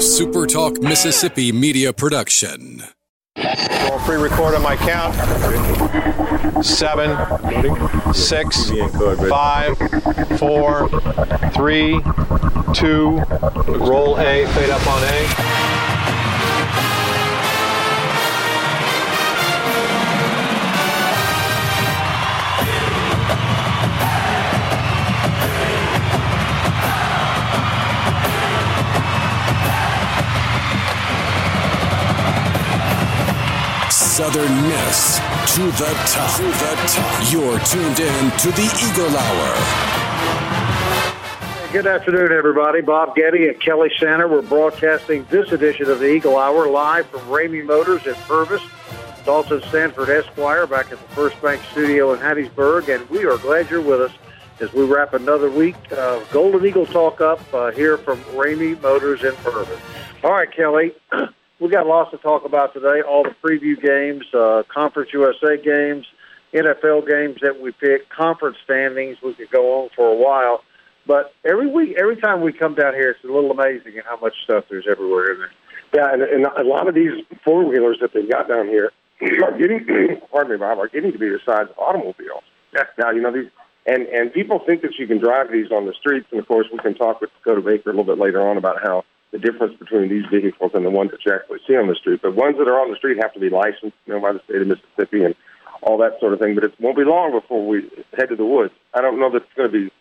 SuperTalk Mississippi Media Production. Well, pre-record on my count. 7, 6, 5, 4, 3, 2. Roll A, fade up on A. Southern Miss to the top. To the top. You're tuned in to the Eagle Hour. Good afternoon, everybody. Bob Getty and Kelly Santa. We're broadcasting this edition of the Eagle Hour live from Ramey Motors in Purvis, Dalton Sanford Esquire, back at the First Bank Studio in Hattiesburg, and we are glad you're with us as we wrap another week of Golden Eagle Talk Up here from Ramey Motors in Purvis. All right, Kelly. We've got lots to talk about today, all the preview games, Conference USA games, NFL games that we pick, conference standings. We could go on for a while. But every week, every time we come down here, it's a little amazing at how much stuff there's everywhere in there. Yeah, and a lot of these four-wheelers that they've got down here are getting, pardon me, Bob, are getting to be the size of automobiles. Yeah. Now, you know, these, and people think that you can drive these on the streets, and, of course, we can talk with Dakota Baker a little bit later on about how the difference between these vehicles and the ones that you actually see on the street. But ones that are on the street have to be licensed, you know, by the state of Mississippi and all that sort of thing. But it won't be long before we head to the woods. I don't know that it's going to be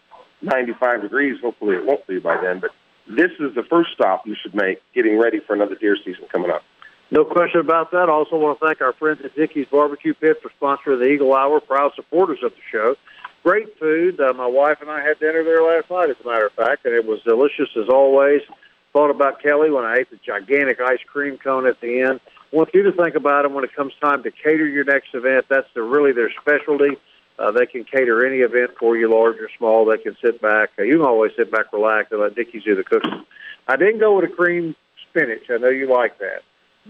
95 degrees. Hopefully it won't be by then. But this is the first stop you should make getting ready for another deer season coming up. No question about that. I also want to thank our friends at Dickey's Barbecue Pit for sponsoring the Eagle Hour, proud supporters of the show. Great food. My wife and I had dinner there last night, as a matter of fact, and it was delicious as always. Thought about Kelly when I ate the gigantic ice cream cone at the end. I want you to think about them when it comes time to cater your next event. That's really their specialty. They can cater any event for you, large or small. They can sit back. You can always sit back, relax, and let Dickies do the cooking. I didn't go with a cream spinach. I know you like that.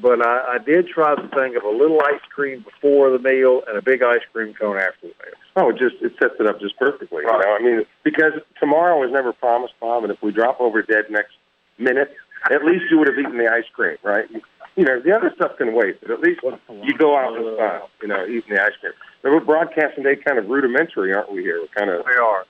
But I did try the thing of a little ice cream before the meal and a big ice cream cone after the meal. Oh, it sets it up just perfectly. Right. You know? I mean, because tomorrow is never promised, Bob, and if we drop over dead next minutes, at least you would have eaten the ice cream, right? You know, the other stuff can wait, but at least you go out in style, you know, eating the ice cream. But we're broadcasting today kind of rudimentary, aren't we, here? We are.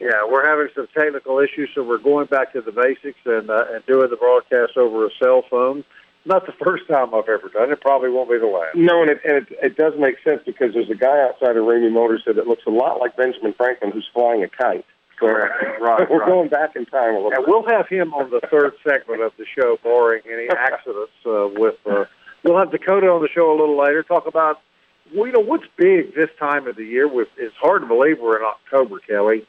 Yeah, we're having some technical issues, so we're going back to the basics and doing the broadcast over a cell phone. Not the first time I've ever done it. Probably won't be the last. No, and it does make sense because there's a guy outside of Ramey Motors that looks a lot like Benjamin Franklin who's flying a kite. Right. We're going back in time a little bit. We'll have him on the third segment of the show, barring any accidents. We'll have Dakota on the show a little later. Talk about, you know, what's big this time of the year. It's hard to believe we're in October, Kelly.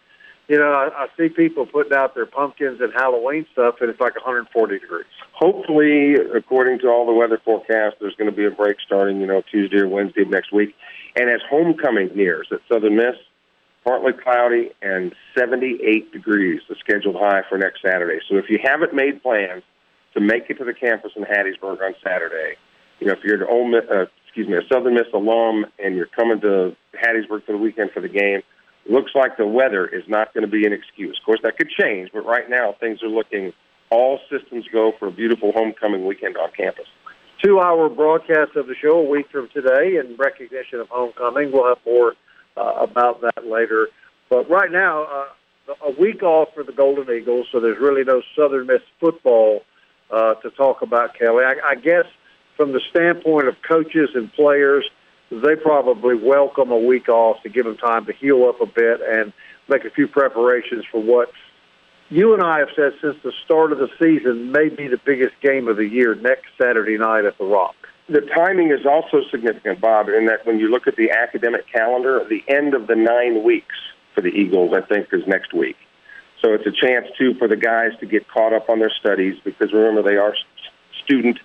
You know, I see people putting out their pumpkins and Halloween stuff, and it's like 140 degrees. Hopefully, according to all the weather forecasts, there's going to be a break starting, you know, Tuesday or Wednesday of next week. And as homecoming nears at Southern Miss, partly cloudy and 78 degrees, the scheduled high for next Saturday. So if you haven't made plans to make it to the campus in Hattiesburg on Saturday, you know, if you're a Southern Miss alum and you're coming to Hattiesburg for the weekend for the game, looks like the weather is not going to be an excuse. Of course, that could change, but right now things are looking all systems go for a beautiful homecoming weekend on campus. 2-hour broadcast of the show a week from today in recognition of homecoming. We'll have more about that later. But right now, a week off for the Golden Eagles, so there's really no Southern Miss football to talk about, Kelly. I guess from the standpoint of coaches and players, they probably welcome a week off to give them time to heal up a bit and make a few preparations for what you and I have said since the start of the season may be the biggest game of the year next Saturday night at the Rock. The timing is also significant, Bob, in that when you look at the academic calendar, the end of the 9 weeks for the Eagles, I think, is next week. So it's a chance, too, for the guys to get caught up on their studies because, remember, they are student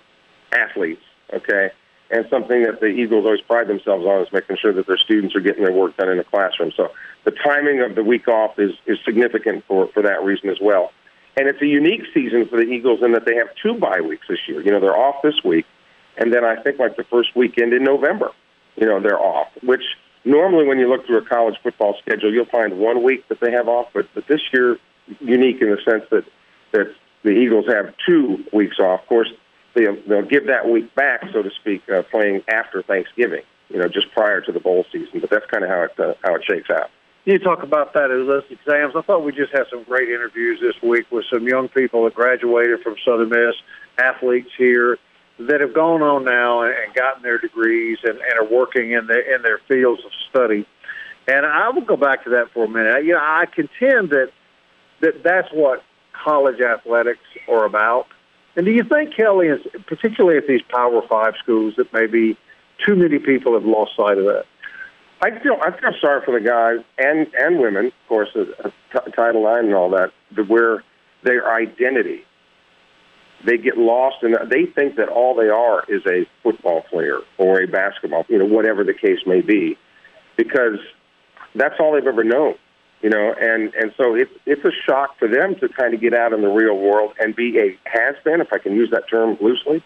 athletes, okay? And something that the Eagles always pride themselves on is making sure that their students are getting their work done in the classroom. So the timing of the week off is significant for that reason as well. And it's a unique season for the Eagles in that they have 2 bye weeks this year. You know, they're off this week. And then I think like the first weekend in November, you know, they're off, which normally when you look through a college football schedule, you'll find 1 week that they have off. But this year, unique in the sense that the Eagles have 2 weeks off. Of course, they'll give that week back, so to speak, playing after Thanksgiving, you know, just prior to the bowl season. But that's kind of how it shakes out. You talk about that as less exams. I thought we just had some great interviews this week with some young people that graduated from Southern Miss, athletes here that have gone on now and gotten their degrees and are working in their fields of study. And I will go back to that for a minute. You know, I contend that that's what college athletics are about. And do you think, Kelly, particularly at these Power Five schools, that maybe too many people have lost sight of that? I feel sorry for the guys and women, of course, Title IX and all that, where their identity, they get lost, and they think that all they are is a football player or a basketball, you know, whatever the case may be, because that's all they've ever known, you know. And so it's a shock for them to kind of get out in the real world and be a has-been, if I can use that term loosely,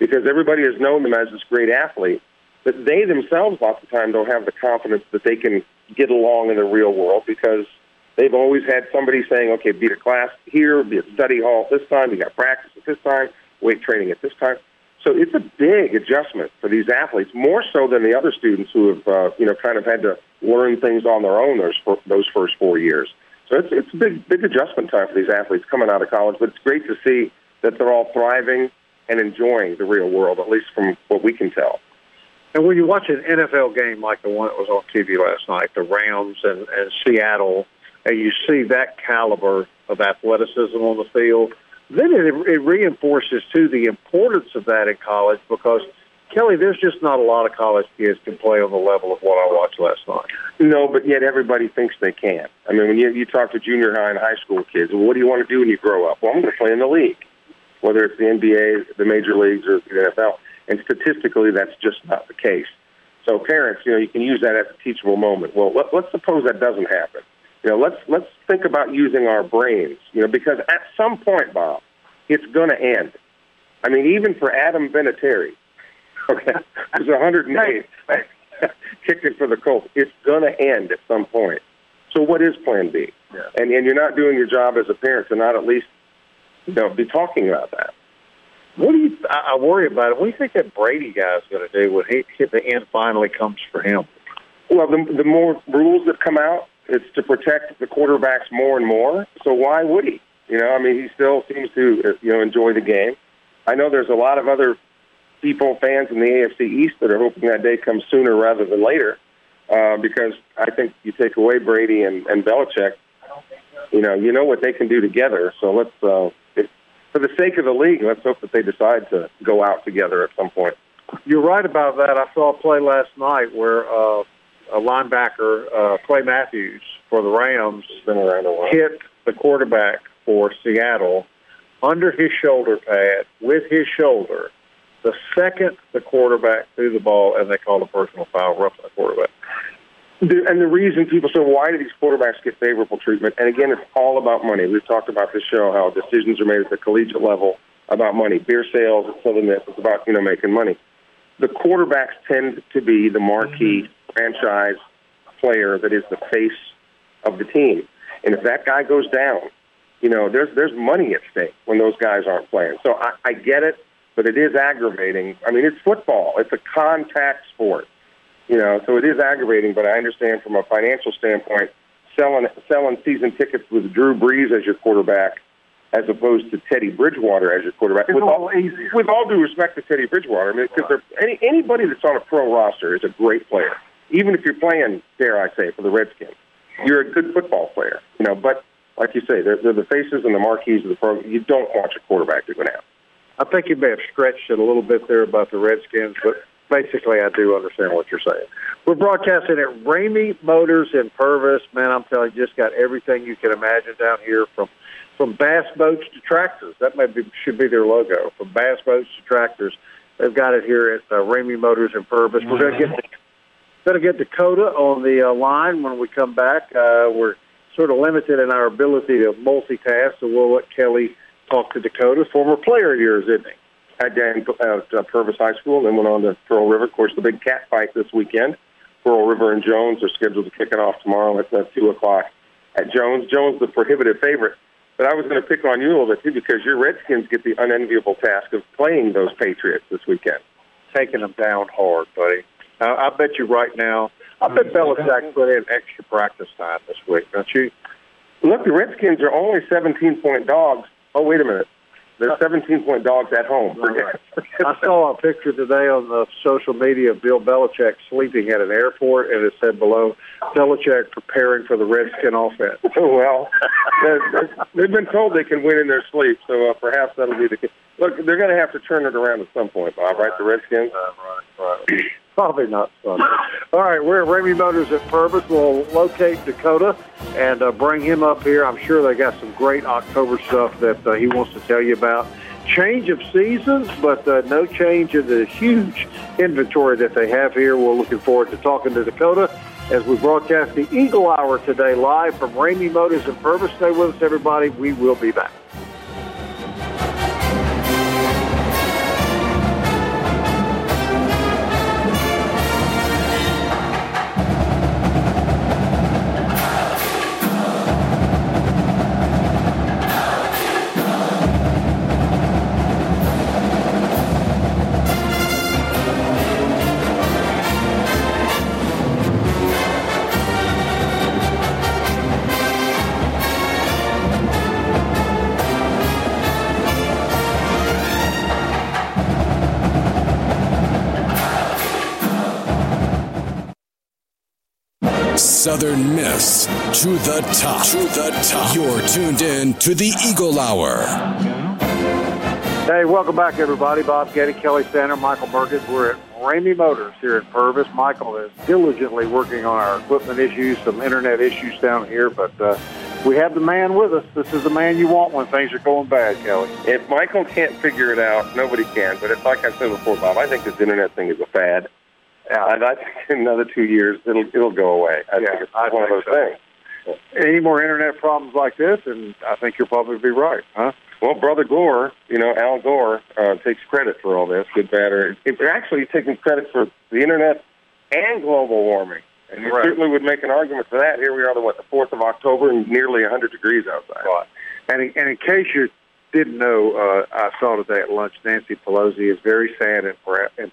because everybody has known them as this great athlete, but they themselves lots of time don't have the confidence that they can get along in the real world because they've always had somebody saying, okay, be at class here, be at study hall at this time, you got practice at this time, weight training at this time. So it's a big adjustment for these athletes, more so than the other students who have, you know, kind of had to learn things on their own those first 4 years. So it's a big adjustment time for these athletes coming out of college, but it's great to see that they're all thriving and enjoying the real world, at least from what we can tell. And when you watch an NFL game like the one that was on TV last night, the Rams and Seattle, and you see that caliber of athleticism on the field, then it reinforces, too, the importance of that in college because, Kelly, there's just not a lot of college kids can play on the level of what I watched last night. No, but yet everybody thinks they can. I mean, when you talk to junior high and high school kids, well, what do you want to do when you grow up? Well, I'm going to play in the league, whether it's the NBA, the major leagues, or the NFL. And statistically, that's just not the case. So parents, you know, you can use that as a teachable moment. Well, let's suppose that doesn't happen. You know, let's think about using our brains, you know, because at some point, Bob, it's going to end. I mean, even for Adam Vinatieri, okay, who's 108, kicking for the Colts, it's going to end at some point. So what is plan B? Yeah. And you're not doing your job as a parent to not at least, you know, be talking about that. What do you? I worry about it. What do you think that Brady guy is going to do when the end finally comes for him? Well, the more rules that come out, it's to protect the quarterbacks more and more. So why would he? You know, I mean, he still seems to, you know, enjoy the game. I know there's a lot of other people, fans in the AFC East that are hoping that day comes sooner rather than later, because I think you take away Brady and Belichick, you know what they can do together. So let's. For the sake of the league, let's hope that they decide to go out together at some point. You're right about that. I saw a play last night where a linebacker, Clay Matthews, for the Rams, hit the quarterback for Seattle under his shoulder pad with his shoulder. The second the quarterback threw the ball, and they called a personal foul, roughing the quarterback. And the reason people say, why do these quarterbacks get favorable treatment? And, again, it's all about money. We've talked about this show, how decisions are made at the collegiate level about money. Beer sales is something that's about, you know, making money. The quarterbacks tend to be the marquee franchise player that is the face of the team. And if that guy goes down, you know, there's money at stake when those guys aren't playing. So I get it, but it is aggravating. I mean, it's football. It's a contact sport. You know, so it is aggravating, but I understand from a financial standpoint, selling season tickets with Drew Brees as your quarterback as opposed to Teddy Bridgewater as your quarterback. It's easier. With all due respect to Teddy Bridgewater, I mean, because anybody that's on a pro roster is a great player. Even if you're playing, dare I say, for the Redskins, you're a good football player. You know, but like you say, they're the faces and the marquees of the program. You don't want your quarterback to go down. I think you may have stretched it a little bit there about the Redskins, but basically, I do understand what you're saying. We're broadcasting at Ramey Motors in Purvis. Man, I'm telling you, just got everything you can imagine down here from bass boats to tractors. That should be their logo, from bass boats to tractors. They've got it here at Ramey Motors in Purvis. We're going to get Dakota on the line when we come back. We're sort of limited in our ability to multitask, so we'll let Kelly talk to Dakota, former player of yours, isn't he? Down at Purvis High School, then went on to Pearl River. Of course, the big cat fight this weekend. Pearl River and Jones are scheduled to kick it off tomorrow at 2 o'clock at Jones. Jones, the prohibitive favorite, But I was going to pick on you a little bit, too, because your Redskins get the unenviable task of playing those Patriots this weekend. Taking them down hard, buddy. I bet you right now, I bet Belichick put in extra practice time this week, don't you? Look, the Redskins are only 17-point dogs. Oh, wait a minute. They're 17-point dogs at home. Right. I saw a picture today on the social media of Bill Belichick sleeping at an airport, and it said below, Belichick preparing for the Redskin offense. Oh, well, they've been told they can win in their sleep, so perhaps that'll be the case. Look, they're going to have to turn it around at some point, Bob, right? The Redskins? Right. Probably not Sunday. All right, we're at Ramey Motors at Purvis. We'll locate Dakota and bring him up here. I'm sure they got some great October stuff that he wants to tell you about. Change of seasons, but no change in the huge inventory that they have here. We're looking forward to talking to Dakota as we broadcast the Eagle Hour today live from Ramey Motors at Purvis. Stay with us, everybody. We will be back. Southern Miss to the top. To the top. You're tuned in to the Eagle Hour. Hey, welcome back, everybody. Bob Getty, Kelly Santa, Michael Burgess. We're at Ramey Motors here in Purvis. Michael is diligently working on our equipment issues, some internet issues down here, but we have the man with us. This is the man you want when things are going bad, Kelly. If Michael can't figure it out, nobody can. But it's like I said before, Bob, I think this internet thing is a fad. And I think in another 2 years, it'll go away. I think it's one of those things. Any more internet problems like this, and I think you'll probably be right, huh? Well, Brother Gore, Al Gore, takes credit for all this, good, bad, or... They're actually taking credit for the internet and global warming. And you certainly would make an argument for that. Here we are, the 4th of October, and nearly 100 degrees outside. Right. And in case you didn't know, I saw today at lunch, Nancy Pelosi is very sad and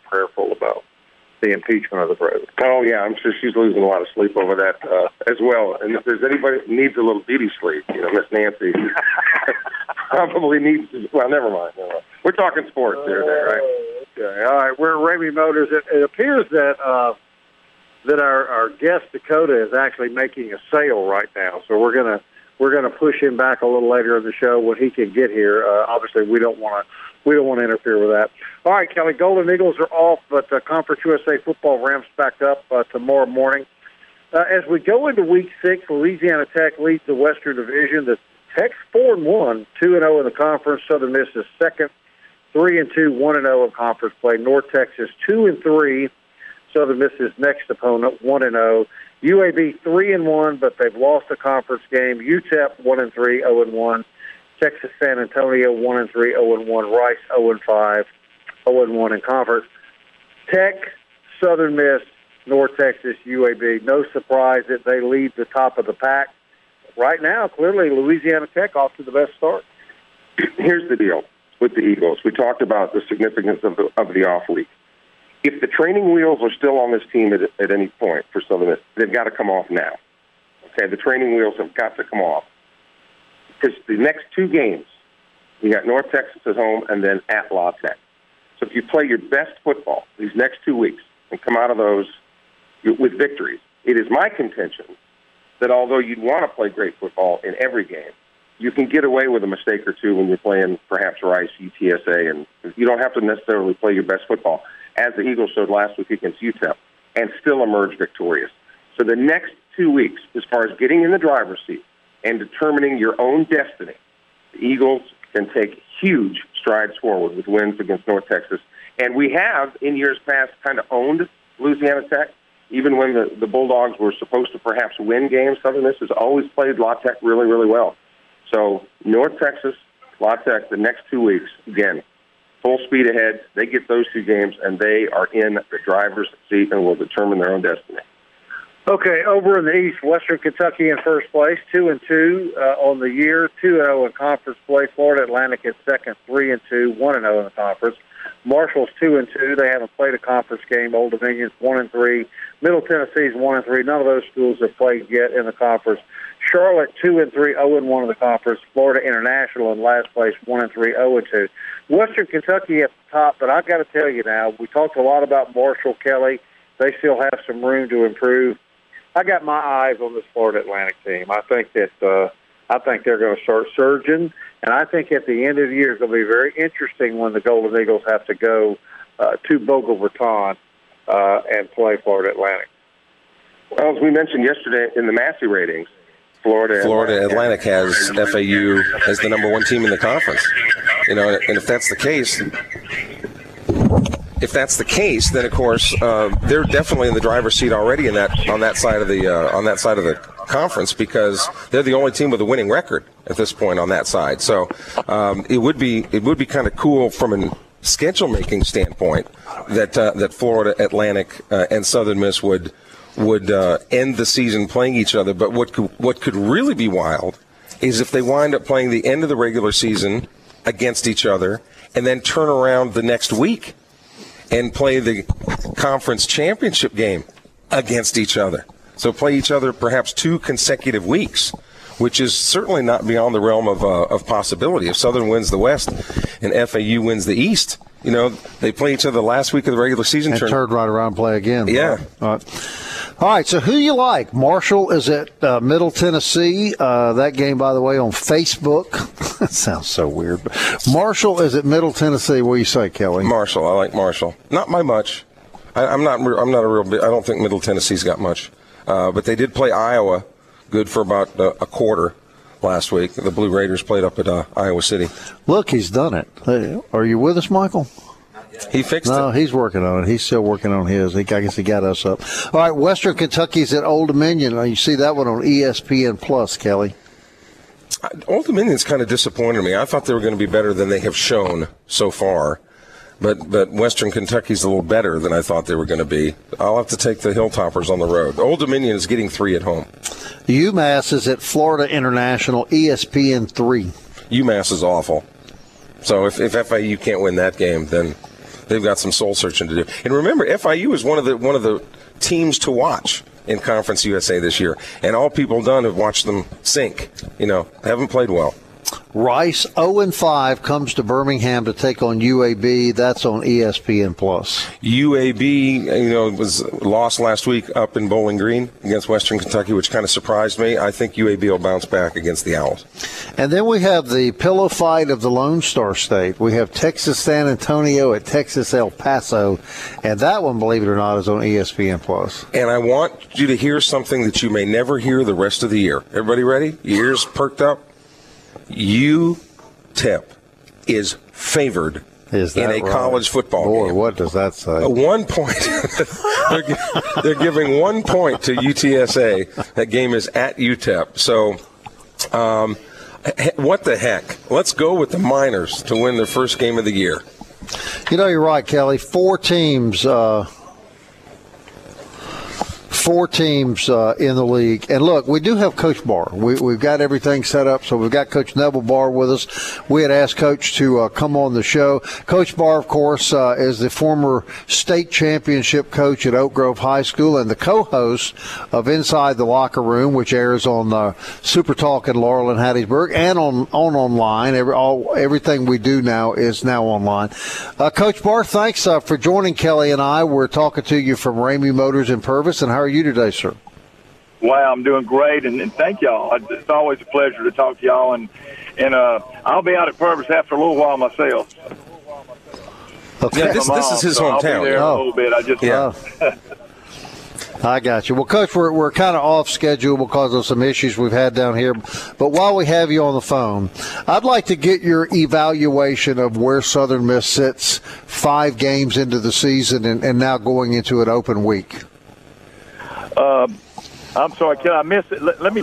prayerful about the impeachment of the president. Oh, yeah, I'm sure she's losing a lot of sleep over that as well. And if there's anybody that needs a little beauty sleep, Miss Nancy probably needs to... Well, never mind. We're talking sports here today, right? Okay, all right, we're at Ramey Motors. It appears that our guest, Dakota, is actually making a sale right now, so we're gonna push him back a little later in the show when he can get here. Obviously, we don't want to interfere with that. All right, Kelly, Golden Eagles are off, but Conference USA football ramps back up tomorrow morning. As we go into Week 6, Louisiana Tech leads the Western Division. The Tech's 4-1, 2-0 in the conference. Southern Miss is second, 3-2, 1-0 in conference play. North Texas 2-3. Southern Miss's next opponent, 1-0. UAB 3-1, but they've lost a conference game. UTEP 1-3, 0-1. Texas San Antonio 1-3, 0-1. Rice 0-5, 0-1 in conference. Tech, Southern Miss, North Texas, UAB. No surprise that they lead the top of the pack. Right now, clearly, Louisiana Tech off to the best start. Here's the deal with the Eagles. We talked about the significance of the off week. If the training wheels are still on this team at any point for Southern Miss, they've got to come off now. Okay, the training wheels have got to come off. Because the next two games, you got North Texas at home and then at La Tech. So if you play your best football these next 2 weeks and come out of those with victories, it is my contention that although you'd want to play great football in every game, you can get away with a mistake or two when you're playing perhaps Rice, UTSA, and you don't have to necessarily play your best football, as the Eagles showed last week against UTEP, and still emerge victorious. So the next 2 weeks, as far as getting in the driver's seat and determining your own destiny, the Eagles can take huge strides forward with wins against North Texas. And we have, in years past, kind of owned Louisiana Tech. Even when the Bulldogs were supposed to perhaps win games, Southern Miss has always played La Tech really, really well. So North Texas, La Tech, the next 2 weeks, again, full speed ahead. They get those two games, and they are in the driver's seat and will determine their own destiny. Okay, over in the East, Western Kentucky in first place, 2-2 on the year, 2-0 in conference play. Florida Atlantic in second, 3-2, 1-0 in the conference. Marshall's 2-2. They haven't played a conference game. Old Dominion's 1-3. Middle Tennessee's 1-3. None of those schools have played yet in the conference. Charlotte 2-3, 0-1 in the conference. Florida International in last place, 1-3, 0-2. Western Kentucky at the top, but I've got to tell you now, we talked a lot about Marshall, Kelly. They still have some room to improve. I got my eyes on this Florida Atlantic team. I think they're going to start surging, and I think at the end of the year it's going to be very interesting when the Golden Eagles have to go to Boca Raton and play Florida Atlantic. Well, as we mentioned yesterday in the Massey ratings, Florida Atlantic has FAU as the number one team in the conference. You know, and if that's the case, then of course they're definitely in the driver's seat already in that on that side of the conference, because they're the only team with a winning record at this point on that side. So it would be kind of cool from a schedule making standpoint that Florida Atlantic and Southern Miss would end the season playing each other. But what could really be wild is if they wind up playing the end of the regular season against each other and then turn around the next week and play the conference championship game against each other. So play each other perhaps 2 consecutive weeks, which is certainly not beyond the realm of possibility. If Southern wins the West and FAU wins the East, you know, they play each other the last week of the regular season. And turned right around and play again. Yeah. All right, so who you like? Marshall is at Middle Tennessee. That game, by the way, on Facebook. That sounds so weird. But Marshall is at Middle Tennessee. What do you say, Kelly? Marshall. I like Marshall. Not by much. I don't think Middle Tennessee's got much. But they did play Iowa good for about a quarter last week. The Blue Raiders played up at Iowa City. Look, he's done it. Hey, are you with us, Michael? He fixed it. No, he's working on it. He's still working on his. I guess he got us up. All right, Western Kentucky's at Old Dominion. You see that one on ESPN Plus, Kelly. Old Dominion's kind of disappointed me. I thought they were going to be better than they have shown so far. But Western Kentucky's a little better than I thought they were going to be. I'll have to take the Hilltoppers on the road. Old Dominion is getting 3 at home. UMass is at Florida International, ESPN 3. UMass is awful. So if FIU can't win that game, then they've got some soul searching to do. And remember, FIU is one of the teams to watch in Conference USA this year. And all people done have watched them sink. You know, they haven't played well. Rice 0-5 comes to Birmingham to take on UAB. That's on ESPN Plus. UAB, was lost last week up in Bowling Green against Western Kentucky, which kind of surprised me. I think UAB will bounce back against the Owls. And then we have the pillow fight of the Lone Star State. We have Texas San Antonio at Texas El Paso, and that one, believe it or not, is on ESPN Plus. And I want you to hear something that you may never hear the rest of the year. Everybody ready? Your ears perked up? UTEP is favored in a college football game. Boy, what does that say? 1 point. They're giving 1 point to UTSA. That game is at UTEP. So what the heck? Let's go with the Miners to win their first game of the year. You know, you're right, Kelly. Four teams in the league. And, look, we do have Coach Barr. We've got everything set up, so we've got Coach Neville Barr with us. We had asked Coach to come on the show. Coach Barr, of course, is the former state championship coach at Oak Grove High School and the co-host of Inside the Locker Room, which airs on Super Talk at Laurel and Hattiesburg and on online. Everything we do now is now online. Coach Barr, thanks for joining Kelly and I. We're talking to you from Ramey Motors in Purvis. And how are you today, sir? Wow, I'm doing great, and thank y'all. It's always a pleasure to talk to y'all, and I'll be out at Purvis after a little while myself. Okay. Yeah, this is his hometown. I'll be there a little bit. I got you. Well, Coach, we're kind of off schedule because of some issues we've had down here. But while we have you on the phone, I'd like to get your evaluation of where Southern Miss sits 5 games into the season and now going into an open week. I'm sorry, can I miss it? Let me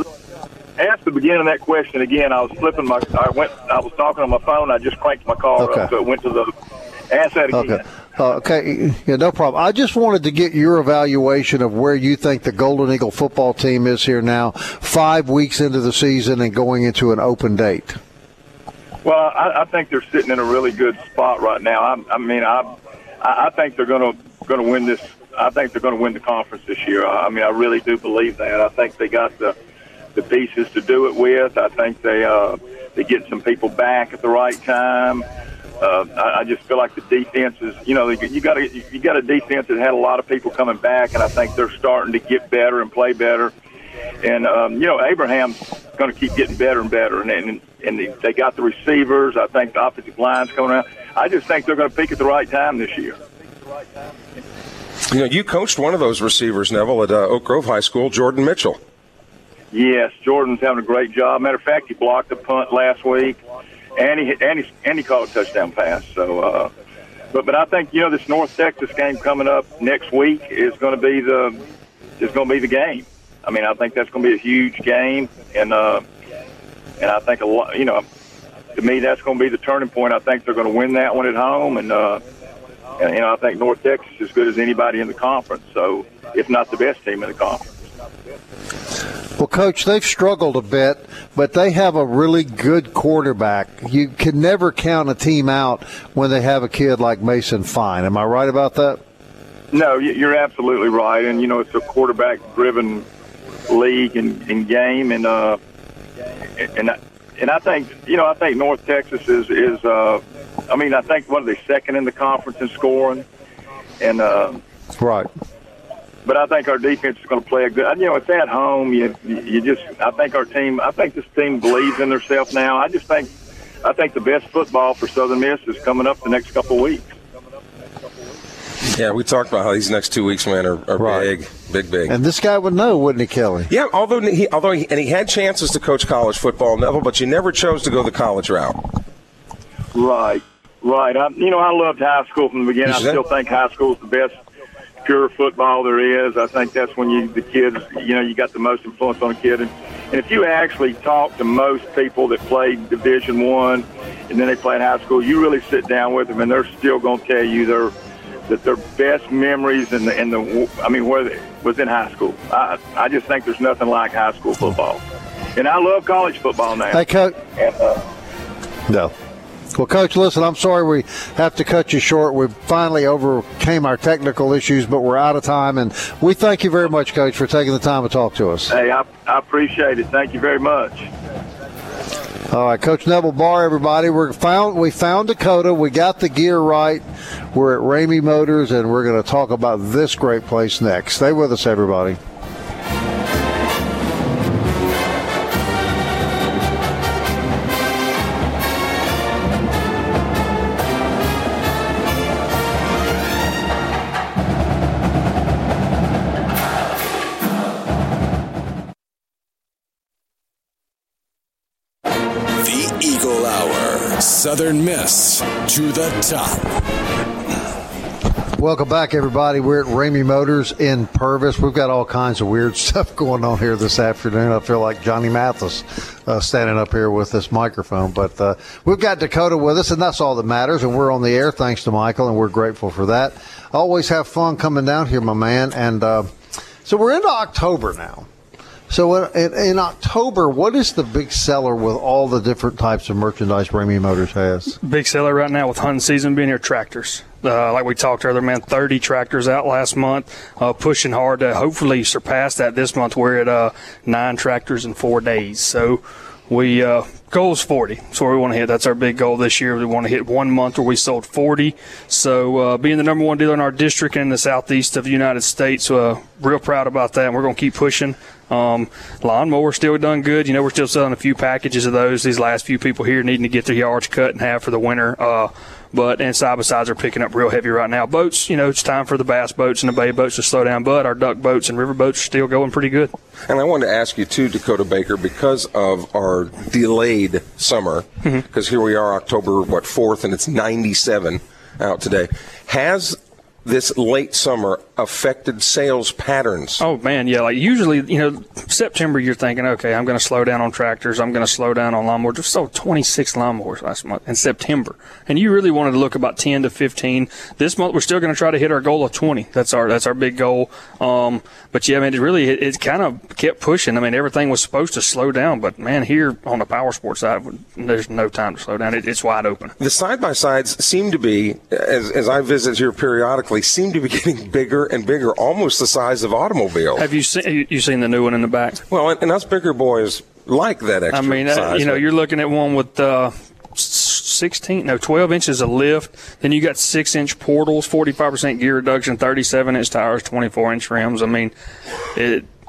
ask the beginning of that question again. I was flipping I was talking on my phone. I just cranked my car up, so it went to ask that again. Okay. Okay, yeah, no problem. I just wanted to get your evaluation of where you think the Golden Eagle football team is here now, 5 weeks into the season and going into an open date. Well, I think they're sitting in a really good spot right now. I mean, I think they're going to win this. I think they're going to win the conference this year. I mean, I really do believe that. I think they got the pieces to do it with. I think they get some people back at the right time. I just feel like the defense is, you know, you got a defense that had a lot of people coming back, and I think they're starting to get better and play better. And you know, Abraham's going to keep getting better and better, and they got the receivers. I think the offensive line's coming out. I just think they're going to peak at the right time this year. You know, you coached one of those receivers, Neville, at Oak Grove High School, Jordan Mitchell. Yes, Jordan's having a great job. Matter of fact, he blocked a punt last week. And he caught a touchdown pass. So, but I think, you know, this North Texas game coming up next week is going to be the game. I mean, I think that's going to be a huge game, and I think a lot. You know, to me, that's going to be the turning point. I think they're going to win that one at home, and you know, I think North Texas is as good as anybody in the conference. So, if not the best team in the conference. Well, Coach, they've struggled a bit, but they have a really good quarterback. You can never count a team out when they have a kid like Mason Fine. Am I right about that? No, you're absolutely right. And, you know, it's a quarterback-driven league and game. And I think, you know, I think North Texas is I mean, I think, what are they, second in the conference in scoring? And right. But I think our defense is going to play a good. You know, it's at home. You just. I think our team. I think this team believes in themselves now. I just think. I think the best football for Southern Miss is coming up the next couple of weeks. Yeah, we talked about how these next 2 weeks, man, are right. Big. And this guy would know, wouldn't he, Kelly? Yeah. Although he had chances to coach college football, Neville, but you never chose to go the college route. Right. I loved high school from the beginning. I still think high school is the best. Pure football there is. I think that's when the kids, you know, you got the most influence on a kid. And if you actually talk to most people that played Division I and then they played high school, you really sit down with them and they're still going to tell you that their best memories was in high school. I just think there's nothing like high school football. And I love college football now. Hey, Coach. No. Well, Coach, listen, I'm sorry we have to cut you short. We finally overcame our technical issues, but we're out of time. And we thank you very much, Coach, for taking the time to talk to us. Hey, I appreciate it. Thank you very much. All right, Coach Neville Barr, everybody. We found Dakota. We got the gear right. We're at Ramey Motors, and we're going to talk about this great place next. Stay with us, everybody. Southern Miss to the top. Welcome back, everybody. We're at Ramey Motors in Purvis. We've got all kinds of weird stuff going on here this afternoon. I feel like Johnny Mathis standing up here with this microphone. But we've got Dakota with us, and that's all that matters. And we're on the air thanks to Michael, and we're grateful for that. I always have fun coming down here, my man. And so we're into October now. So in October, what is the big seller with all the different types of merchandise Ramey Motors has? Big seller right now with hunting season being here, tractors. Like we talked earlier, man, 30 tractors out last month, pushing hard to hopefully surpass that this month. We're at 9 tractors in 4 days. So we goal's 40. That's where we want to hit. That's our big goal this year. We want to hit 1 month where we sold 40. So being the number one dealer in our district and in the southeast of the United States, real proud about that, and we're going to keep pushing. Lawnmower still done good. You know, we're still selling a few packages of those. These last few people here needing to get their yards cut in half for the winter. But side by sides are picking up real heavy right now. Boats, you know, it's time for the bass boats and the bay boats to slow down, but our duck boats and river boats are still going pretty good. And I wanted to ask you, too, Dakota Baker, because of our delayed summer, because here we are October, 4th, and it's 97 out today. Has this late summer affected sales patterns? Oh, man, yeah. Like usually, September you're thinking, okay, I'm going to slow down on tractors. I'm going to slow down on lawnmowers. Just sold 26 lawnmowers last month in September. And you really wanted to look about 10 to 15. This month we're still going to try to hit our goal of 20. That's our big goal. But, yeah, I mean, it kind of kept pushing. I mean, everything was supposed to slow down. But, man, here on the power sports side, there's no time to slow down. It's wide open. The side-by-sides seem to be, as I visit here periodically, seem to be getting bigger and bigger, almost the size of automobiles. Have you seen the new one in the back? Well, and us bigger boys like that extra size. You're looking at one with 12 inches of lift. Then you got 6-inch portals, 45% gear reduction, 37-inch tires, 24-inch rims. I mean,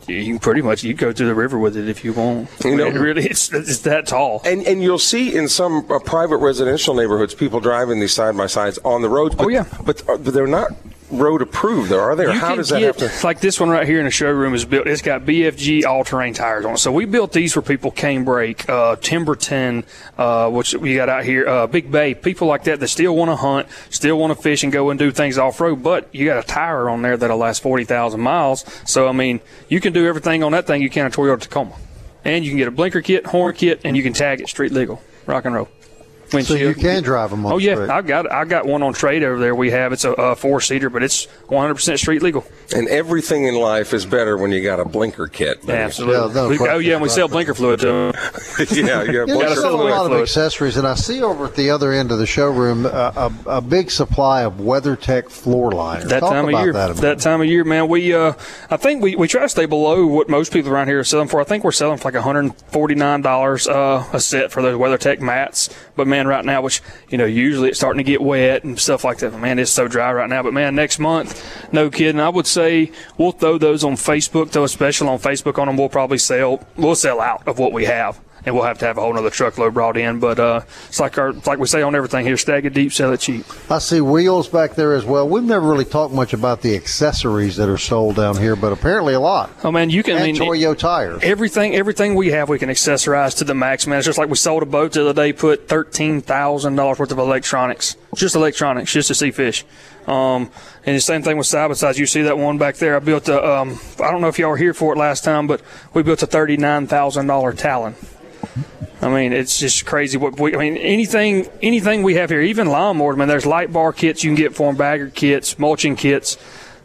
You go through the river with it if you want. It's that tall. And you'll see in some private residential neighborhoods people driving these side-by-sides on the roads. But, oh, yeah. But they're not road approved, though, are they? Or how does that have to – like this one right here in the showroom is built. It's got BFG all-terrain tires on it. So we built these where people cane brake, Timberton, which we got out here, Big Bay, people like that still want to hunt, still want to fish and go and do things off-road, but you got a tire on there that'll last 40,000 miles. So, I mean, you can do everything on that thing you can on Toyota Tacoma. And you can get a blinker kit, horn kit, and you can tag it street legal, rock and roll. Windshield. So you can drive them on trade. Oh, yeah. I got one on trade over there we have. It's a four-seater, but it's 100% street legal. And everything in life is better when you got a blinker kit. Yeah, absolutely. Yeah, and we sell blinker fluid, too. Yeah, you have blinker fluid. You sell a lot of accessories, and I see over at the other end of the showroom a big supply of WeatherTech floor liners. That time of year, man, I think we try to stay below what most people around here are selling for. I think we're selling for like $149 a set for those WeatherTech mats. But, man, right now, which, usually it's starting to get wet and stuff like that. Man, it's so dry right now. But, man, next month, no kidding, I would say we'll throw those on Facebook, throw a special on Facebook on them. We'll probably sell out of what we have, and we'll have to have a whole other truckload brought in. But it's like we say on everything here, stack it deep, sell it cheap. I see wheels back there as well. We've never really talked much about the accessories that are sold down here, but apparently a lot. Oh, man, you can. Toyo tires. Everything we have, we can accessorize to the max, man. It's just like we sold a boat the other day, put $13,000 worth of electronics, just to see fish. And the same thing with side-by-sides. You see that one back there. I built a, I don't know if y'all were here for it last time, but we built a $39,000 Talon. I mean, it's just crazy. Anything we have here, even lawnmowers, man, there's light bar kits you can get for them, bagger kits, mulching kits.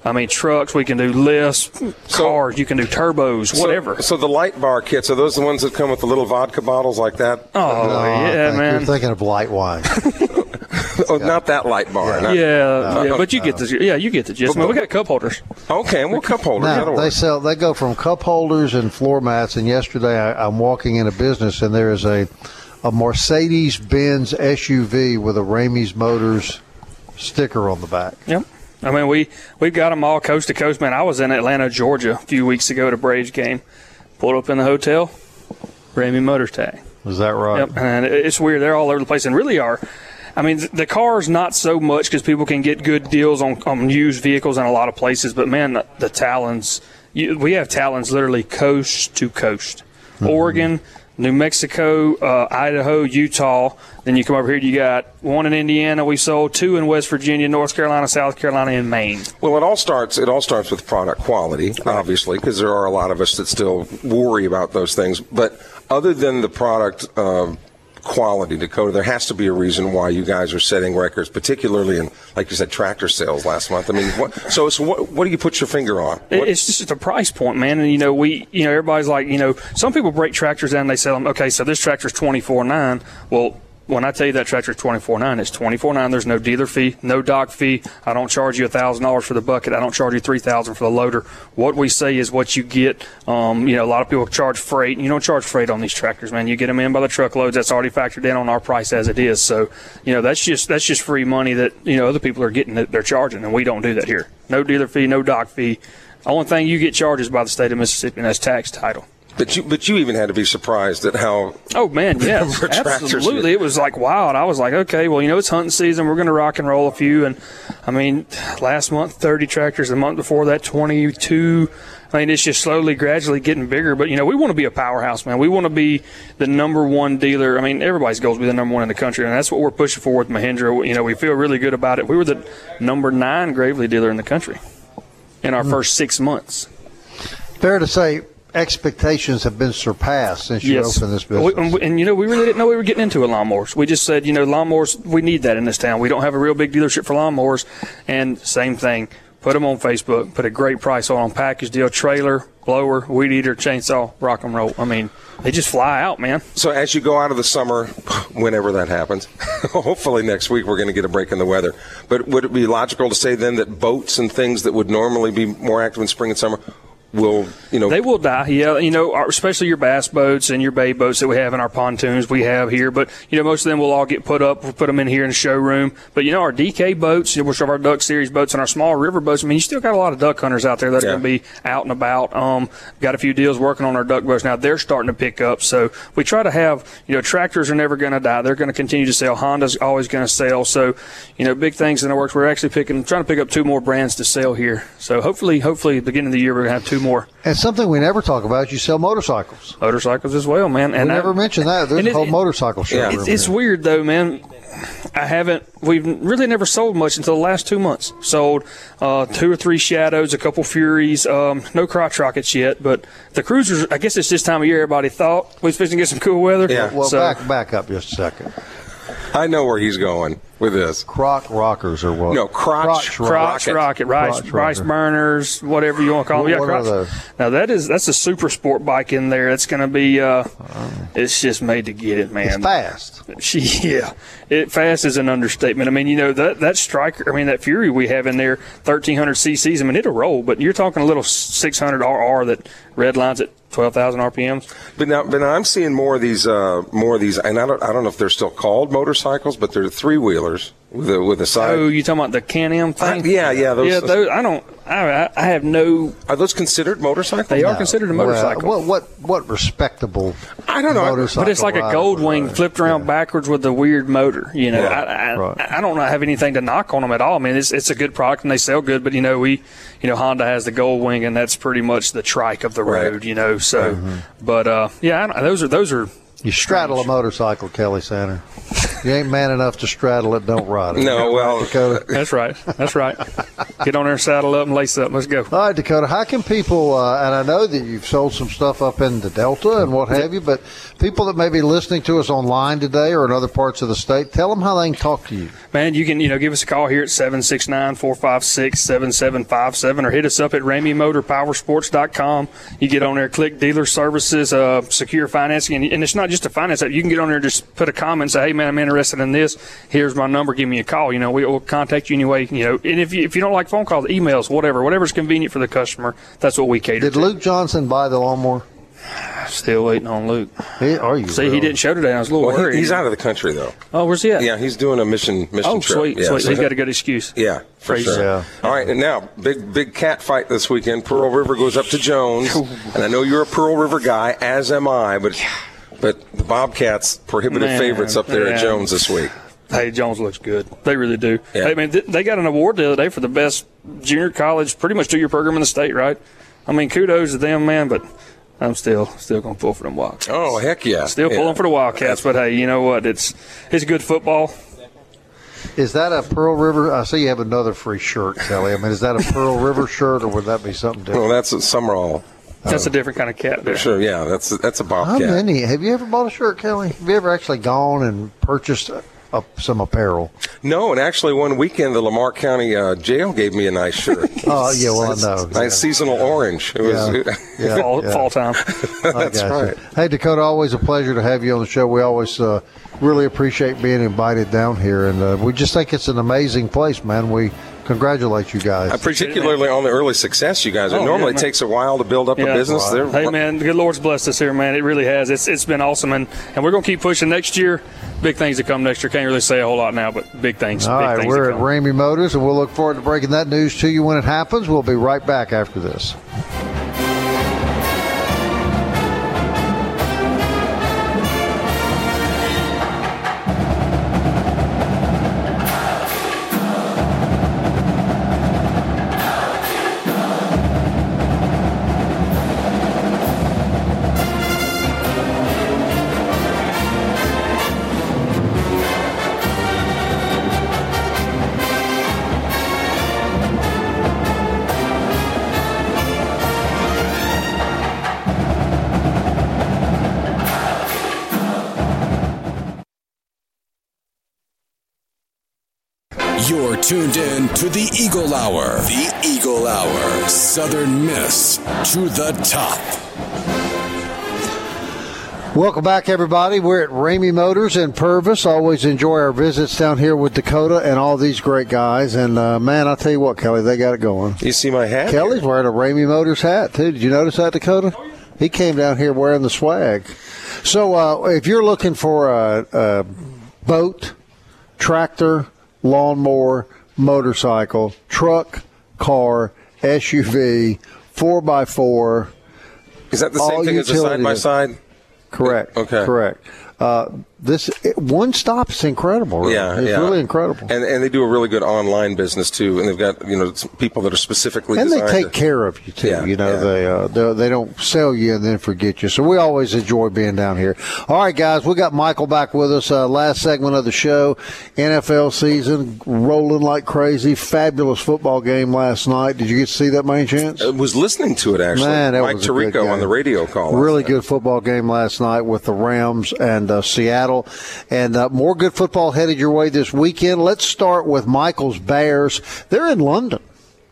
I mean, trucks, we can do lifts, cars, you can do turbos, whatever. So the light bar kits, are those the ones that come with the little vodka bottles like that? Oh, no, yeah, man. You're thinking of light wine. Oh, not that light bar. Yeah, but you get the gist. We got cup holders. Okay, well, cup holders. No, they go from cup holders and floor mats. And yesterday, I'm walking in a business, and there is a Mercedes-Benz SUV with a Ramey Motors sticker on the back. Yep. I mean, we've got them all coast to coast, man. I was in Atlanta, Georgia, a few weeks ago at a Braves game. Pulled up in the hotel, Ramey Motors tag. Is that right? Yep. And it's weird. They're all over the place, and really are. I mean, the cars not so much because people can get good deals on used vehicles in a lot of places. But, man, the Talons, we have Talons literally coast to coast. Mm-hmm. Oregon, New Mexico, Idaho, Utah. Then you come over here, you got one in Indiana. We sold two in West Virginia, North Carolina, South Carolina, and Maine. Well, it all starts with product quality, obviously, because there are a lot of us that still worry about those things. But other than the product quality, Dakota, there has to be a reason why you guys are setting records, particularly in, like you said, tractor sales last month. I mean, what do you put your finger on? It's just the price point, man. And everybody's like, some people break tractors down and they sell them. Okay, so this tractor's $24,900. Well, when I tell you that tractor's $24,900, it's $24,900. There's no dealer fee, no dock fee. I don't charge you $1,000 for the bucket. I don't charge you $3,000 for the loader. What we say is what you get. A lot of people charge freight, and you don't charge freight on these tractors, man. You get them in by the truckloads. That's already factored in on our price as it is. So, that's just free money that other people are getting that they're charging, and we don't do that here. No dealer fee, no dock fee. The only thing you get charged is by the state of Mississippi, and that's tax title. But you even had to be surprised at how. Oh man, yes, absolutely. It was like wow, and I was like, okay, well, you know, it's hunting season. We're going to rock and roll a few, and I mean, last month 30 tractors, the month before that 22. I mean, it's just slowly, gradually getting bigger. But, you know, we want to be a powerhouse, man. We want to be the number one dealer. I mean, everybody's goal is to be the number one in the country, and that's what we're pushing for with Mahindra. You know, we feel really good about it. We were the number 9 Gravely dealer in the country in our first 6 months. Fair to say expectations have been surpassed since you opened this business. And, you know, we really didn't know we were getting into a lawnmowers. We just said, you know, lawnmowers, we need that in this town. We don't have a real big dealership for lawnmowers, and same thing. Put them on Facebook. Put a great price on them. Package deal, trailer, blower, weed eater, chainsaw, rock and roll. I mean, they just fly out, man. So as you go out of the summer, whenever that happens, hopefully next week we're going to get a break in the weather. But would it be logical to say then that boats and things that would normally be more active in spring and summer will, you know, they will die? Yeah, you know, especially your bass boats and your bay boats that we have in our pontoons we have here. But, you know, most of them will all get put up. We'll put them in here in the showroom. But, you know, our DK boats, which are our duck series boats and our small river boats, I mean, you still got a lot of duck hunters out there that are going to be out and about. Got a few deals working on our duck boats now. They're starting to pick up. So we try to have, you know, tractors are never going to die. They're going to continue to sell. Honda's always going to sell. So, you know, big things in the works. We're actually trying to pick up 2 more brands to sell here. So hopefully, at the beginning of the year, we're going to have 2 more. And something we never talk about, you sell motorcycles. Motorcycles as well, man. And we never mention that. There's a whole motorcycle show. Yeah. It's weird, though, man. We've really never sold much until the last 2 months. Sold 2 or 3 Shadows, a couple Furies, no crotch rockets yet. But the Cruisers, I guess it's this time of year everybody thought we was fixing to get some cool weather. Yeah. Well, so, back up just a second. I know where he's going with this. Croc rockers or what? No, crotch rocket. Rice burners, whatever you want to call them. What are those? Now, that's a super sport bike in there. It's going to be it's just made to get it, man. It's fast. Fast is an understatement. I mean, you know, that Striker, I mean, that Fury we have in there, 1,300 cc's, I mean, it'll roll, but you're talking a little 600 RR that red lines at 12,000 RPMs. But now I'm seeing more of these, and I don't know if they're still called motorcycles, but they're 3-wheelers with a side. Oh, you talking about the Can-Am thing? Yeah. Those. I have no. Are those considered motorcycles? They are considered a motorcycle. Well, what respectable? I don't know. Motorcycle, but it's like a Gold Wing flipped around backwards with a weird motor. You know, I don't have anything to knock on them at all. I mean, it's a good product and they sell good. But you know, Honda has the Gold Wing and that's pretty much the trike of the road. Right. You know, so but those are. You straddle a motorcycle, Kelly Santa. You ain't man enough to straddle it, don't ride it. No, well, Dakota. That's right. Get on there, saddle up, and lace up. Let's go. All right, Dakota, how can people, and I know that you've sold some stuff up in the Delta and what have you, but people that may be listening to us online today or in other parts of the state, tell them how they can talk to you. Man, you can, give us a call here at 769-456-7757 or hit us up at RameyMotorPowersports.com. You get on there, click Dealer Services, Secure Financing, and it's not just to finance that. You can get on there and just put a comment and say, hey, man, I'm interested in this. Here's my number. Give me a call. You know, we'll contact you anyway. You know, and if you don't like phone calls, emails, whatever's convenient for the customer, that's what we cater to. Did Luke Johnson buy the lawnmower? Still waiting on Luke. Are you? See, really? He didn't show today. I was a little worried. He's out of the country, though. Oh, where's he at? Yeah, he's doing a mission trip. Oh, sweet. He's got a good excuse. Yeah, for sure. Yeah. All right, and now, big cat fight this weekend. Pearl River goes up to Jones. And I know you're a Pearl River guy, as am I, but the Bobcats, prohibitive favorites up there at Jones this week. Hey, Jones looks good. They really do. Yeah. I mean, they got an award the other day for the best junior college, pretty much two-year program in the state, right? I mean, kudos to them, man, but I'm still going to pull for them Wildcats. Oh, heck yeah. Still pulling for the Wildcats, but, hey, you know what? It's good football. Is that a Pearl River? I see you have another free shirt, Kelly. I mean, is that a Pearl River shirt, or would that be something different? Well, that's a Summerall. That's a different kind of cat there. Sure, yeah, that's a bobcat. How many? Have you ever bought a shirt, Kelly? Have you ever actually gone and purchased some apparel? No, and actually one weekend the Lamar County jail gave me a nice shirt. Oh, yeah, well, I know. Exactly. Nice seasonal orange. It was fall time. That's right. You. Hey, Dakota, always a pleasure to have you on the show. We always really appreciate being invited down here, and we just think it's an amazing place, man. We congratulate you guys. Particularly on the early success you guys. It normally takes a while to build up a business. Right. Hey, man, the good Lord's blessed us here, man. It really has. It's been awesome, and we're going to keep pushing next year. Big things to come next year. Can't really say a whole lot now, but big things. All right, we're at Ramey Motors, and we'll look forward to breaking that news to you when it happens. We'll be right back after this. You're tuned in to the Eagle Hour. The Eagle Hour. Southern Miss to the top. Welcome back, everybody. We're at Ramey Motors in Purvis. Always enjoy our visits down here with Dakota and all these great guys. And, man, I'll tell you what, Kelly, they got it going. You see my hat? Kelly's here? Wearing a Ramey Motors hat, too. Did you notice that, Dakota? He came down here wearing the swag. So if you're looking for a boat, tractor, lawnmower, motorcycle, truck, car, SUV, 4x4. Is that the same thing as a side-by-side? Correct. Okay. Correct. One stop's incredible. Really. Yeah, it's really incredible. And they do a really good online business too. And they've got people that are specifically designed. And they take care of you too. Yeah, they don't sell you and then forget you. So we always enjoy being down here. All right, guys, we got Michael back with us. Last segment of the show. NFL season rolling like crazy. Fabulous football game last night. Did you get to see that by any chance? I was listening to it actually. Man, that Mike was Tirico on the radio call. Really good football game last night with the Rams and Seattle. And more good football headed your way this weekend. Let's start with Michael's Bears. They're in London.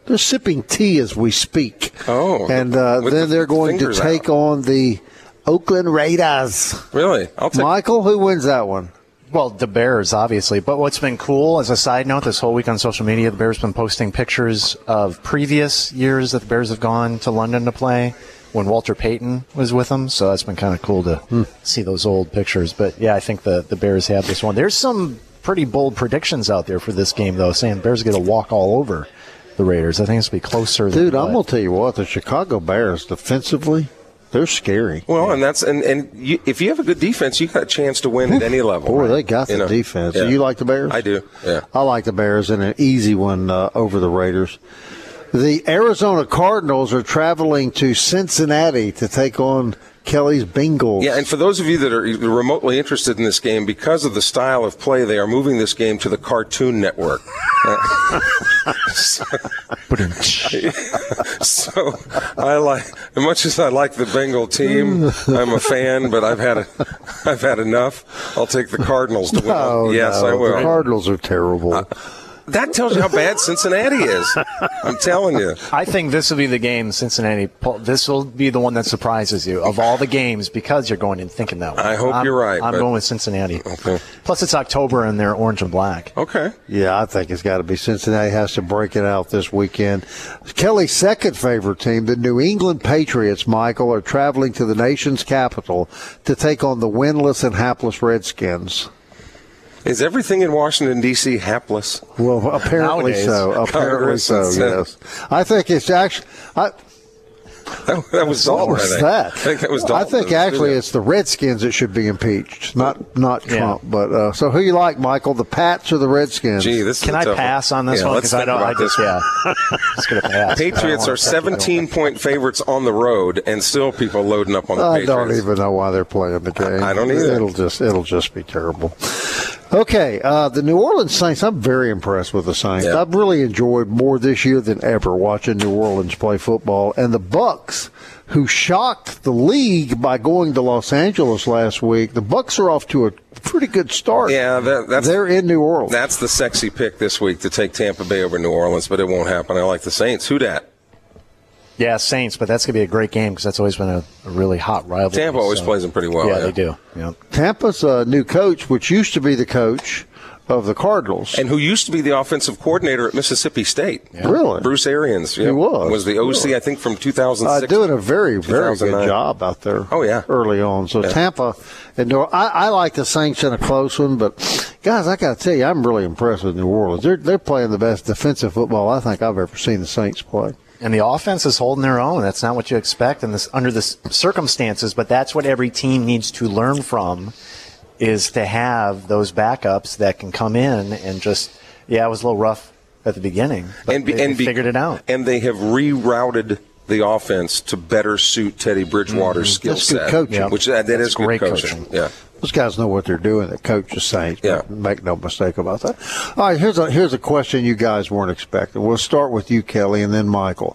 They're sipping tea as we speak. Oh. And then they're going to take on the Oakland Raiders. Really? Michael, who wins that one? Well, the Bears, obviously. But what's been cool, as a side note, this whole week on social media, the Bears have been posting pictures of previous years that the Bears have gone to London to play. When Walter Payton was with them, so that's been kind of cool to see those old pictures. But, yeah, I think the Bears have this one. There's some pretty bold predictions out there for this game, though, saying the Bears are going to walk all over the Raiders. I think it's going to be closer. Dude, I'm going to tell you what, the Chicago Bears defensively, they're scary. Well, yeah. If you have a good defense, you got a chance to win at any level. Boy, right? They got the defense. Yeah. Do you like the Bears? I do, yeah. I like the Bears in an easy one over the Raiders. The Arizona Cardinals are traveling to Cincinnati to take on Kelly's Bengals. Yeah, and for those of you that are remotely interested in this game, because of the style of play, they are moving this game to the Cartoon Network. So as much as I like the Bengal team, I'm a fan, but I've had enough. I'll take the Cardinals to win. I will. The Cardinals are terrible. That tells you how bad Cincinnati is. I'm telling you. I think this will be the game, Cincinnati. This will be the one that surprises you of all the games because you're going and thinking that way. I hope you're right. I'm going with Cincinnati. Okay. Plus, it's October and they're orange and black. Okay. Yeah, I think it's got to be Cincinnati has to break it out this weekend. Kelly's second favorite team, the New England Patriots, Michael, are traveling to the nation's capital to take on the winless and hapless Redskins. Is everything in Washington, D.C. hapless? Well, apparently nowadays. So. Apparently so, yes. I think it's actually that was Dalton. I think that was Dalton. I think actually it's the Redskins that should be impeached, not Trump. Yeah. But so who you like, Michael? The Pats or the Redskins? Gee, this can is I pass one. On this one because I don't. I just just gonna pass. Patriots are 17-point favorites on the road, and still people loading up on the Patriots. I don't even know why they're playing the game. I don't either. It'll just be terrible. Okay, the New Orleans Saints, I'm very impressed with the Saints. Yeah. I've really enjoyed more this year than ever watching New Orleans play football. And the Bucs, who shocked the league by going to Los Angeles last week, the Bucs are off to a pretty good start. Yeah, they're in New Orleans. That's the sexy pick this week to take Tampa Bay over New Orleans, but it won't happen. I like the Saints. Who dat? Yeah, Saints, but that's going to be a great game because that's always been a really hot rivalry. Tampa always plays them pretty well. Yeah, they do. Yep. Tampa's new coach, which used to be the coach of the Cardinals. And who used to be the offensive coordinator at Mississippi State. Yeah. Really? Bruce Arians. Yeah, he was. Was the OC, really? I think, from 2006. Doing a very, very good job out there early on. So Tampa, and I like the Saints in a close one, but... Guys, I got to tell you, I'm really impressed with New Orleans. They're playing the best defensive football I think I've ever seen the Saints play. And the offense is holding their own. That's not what you expect under the circumstances, but that's what every team needs to learn from is to have those backups that can come in and just, it was a little rough at the beginning, but they figured it out. And they have rerouted the offense to better suit Teddy Bridgewater's skill set. That's good coaching. Yep. That is great coaching. Yeah. Those guys know what they're doing. They coach the Saints. Yeah. Make no mistake about that. All right, here's a question you guys weren't expecting. We'll start with you, Kelly, and then Michael.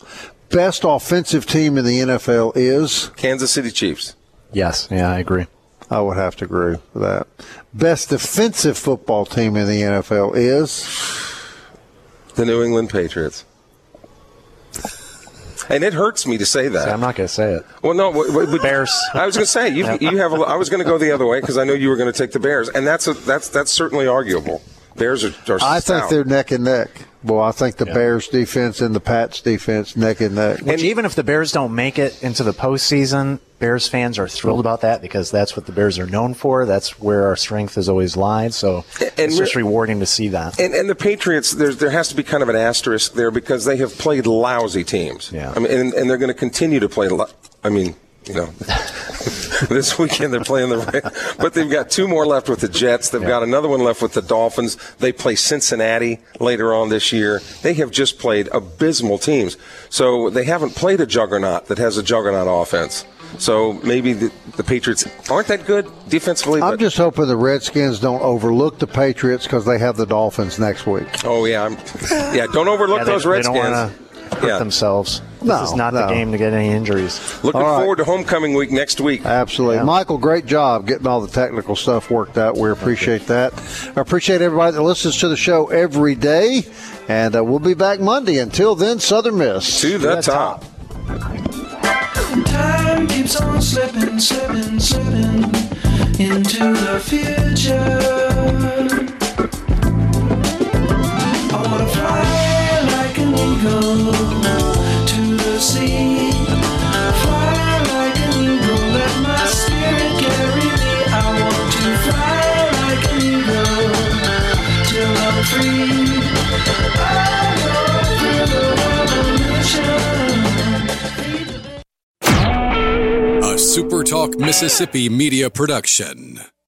Best offensive team in the NFL is? Kansas City Chiefs. Yes. Yeah, I agree. I would have to agree with that. Best defensive football team in the NFL is? the New England Patriots. And it hurts me to say that. See, I'm not going to say it. Well, no, Bears. I was going to say you have. I was going to go the other way because I know you were going to take the Bears, and that's certainly arguable. Bears are I think they're neck and neck. Boy, I think the Bears' defense and the Pats' defense neck and neck. And even if the Bears don't make it into the postseason, Bears fans are thrilled about that because that's what the Bears are known for. That's where our strength has always lied. So it's just rewarding to see that. And the Patriots, there has to be kind of an asterisk there because they have played lousy teams. Yeah. I mean, and they're going to continue to play. This weekend they're playing but they've got two more left with the Jets. They've got another one left with the Dolphins. They play Cincinnati later on this year. They have just played abysmal teams. So they haven't played a juggernaut that has a juggernaut offense. So maybe the Patriots aren't that good defensively. I'm just hoping the Redskins don't overlook the Patriots because they have the Dolphins next week. Oh, yeah. Don't overlook those Redskins. They don't want to hurt themselves. This is not the game to get any injuries. Looking forward to homecoming week next week. Absolutely. Yeah. Michael, great job getting all the technical stuff worked out. We appreciate that. I appreciate everybody that listens to the show every day. And we'll be back Monday. Until then, Southern Miss. To the top. Time keeps on slipping, slipping, slipping into the future. I want to fly like an eagle. See, fly like an eagle, let my spirit carry me. I want to fly like an eagle till I'm free. I go through the revolution. A SuperTalk Mississippi Media Production.